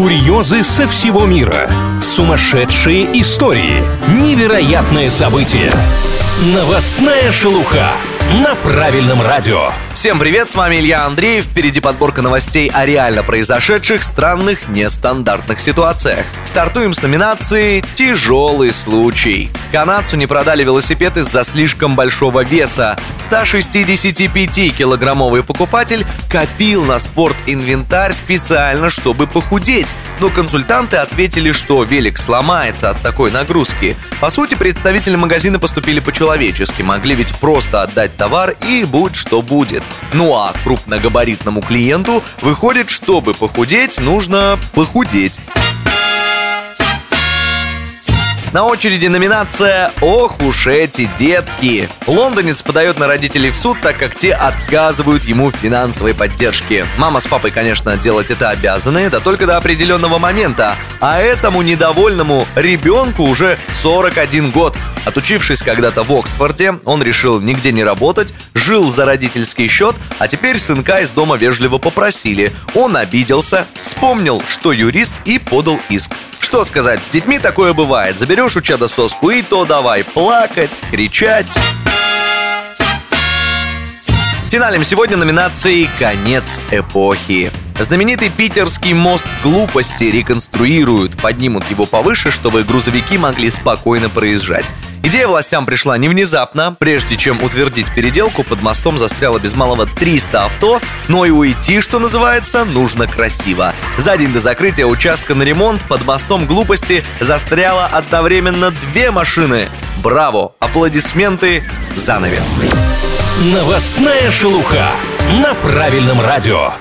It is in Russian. Курьезы со всего мира. Сумасшедшие истории. Невероятные события. Новостная шелуха на правильном радио. Всем привет, с вами Илья Андреев. Впереди подборка новостей о реально произошедших странных, нестандартных ситуациях. Стартуем с номинации «Тяжелый случай». Канадцу не продали велосипед из-за слишком большого веса. 165-килограммовый покупатель копил на спортинвентарь специально, чтобы похудеть. Но консультанты ответили, что велик сломается от такой нагрузки. По сути, представители магазина поступили по-человечески. Могли ведь просто отдать товар и будь что будет. Ну а крупногабаритному клиенту выходит, чтобы похудеть, нужно похудеть. На очереди номинация «Ох уж эти детки». Лондонец подает на родителей в суд, так как те отказывают ему в финансовой поддержке. Мама с папой, конечно, делать это обязаны, да только до определенного момента. А этому недовольному ребенку уже 41 год. Отучившись когда-то в Оксфорде, он решил нигде не работать, жил за родительский счет, а теперь сынка из дома вежливо попросили. Он обиделся, вспомнил, что юрист, и подал иск. Что сказать, с детьми такое бывает. Заберешь у чада соску, и то давай плакать, кричать. Финалем сегодня номинации «Конец эпохи». Знаменитый питерский мост глупости реконструируют. Поднимут его повыше, чтобы грузовики могли спокойно проезжать. Идея властям пришла не внезапно. Прежде чем утвердить переделку, под мостом застряло без малого 300 авто. Но и уйти, что называется, нужно красиво. За день до закрытия участка на ремонт под мостом глупости застряло одновременно две машины. Браво! Аплодисменты! Занавес! Новостная шелуха на правильном радио.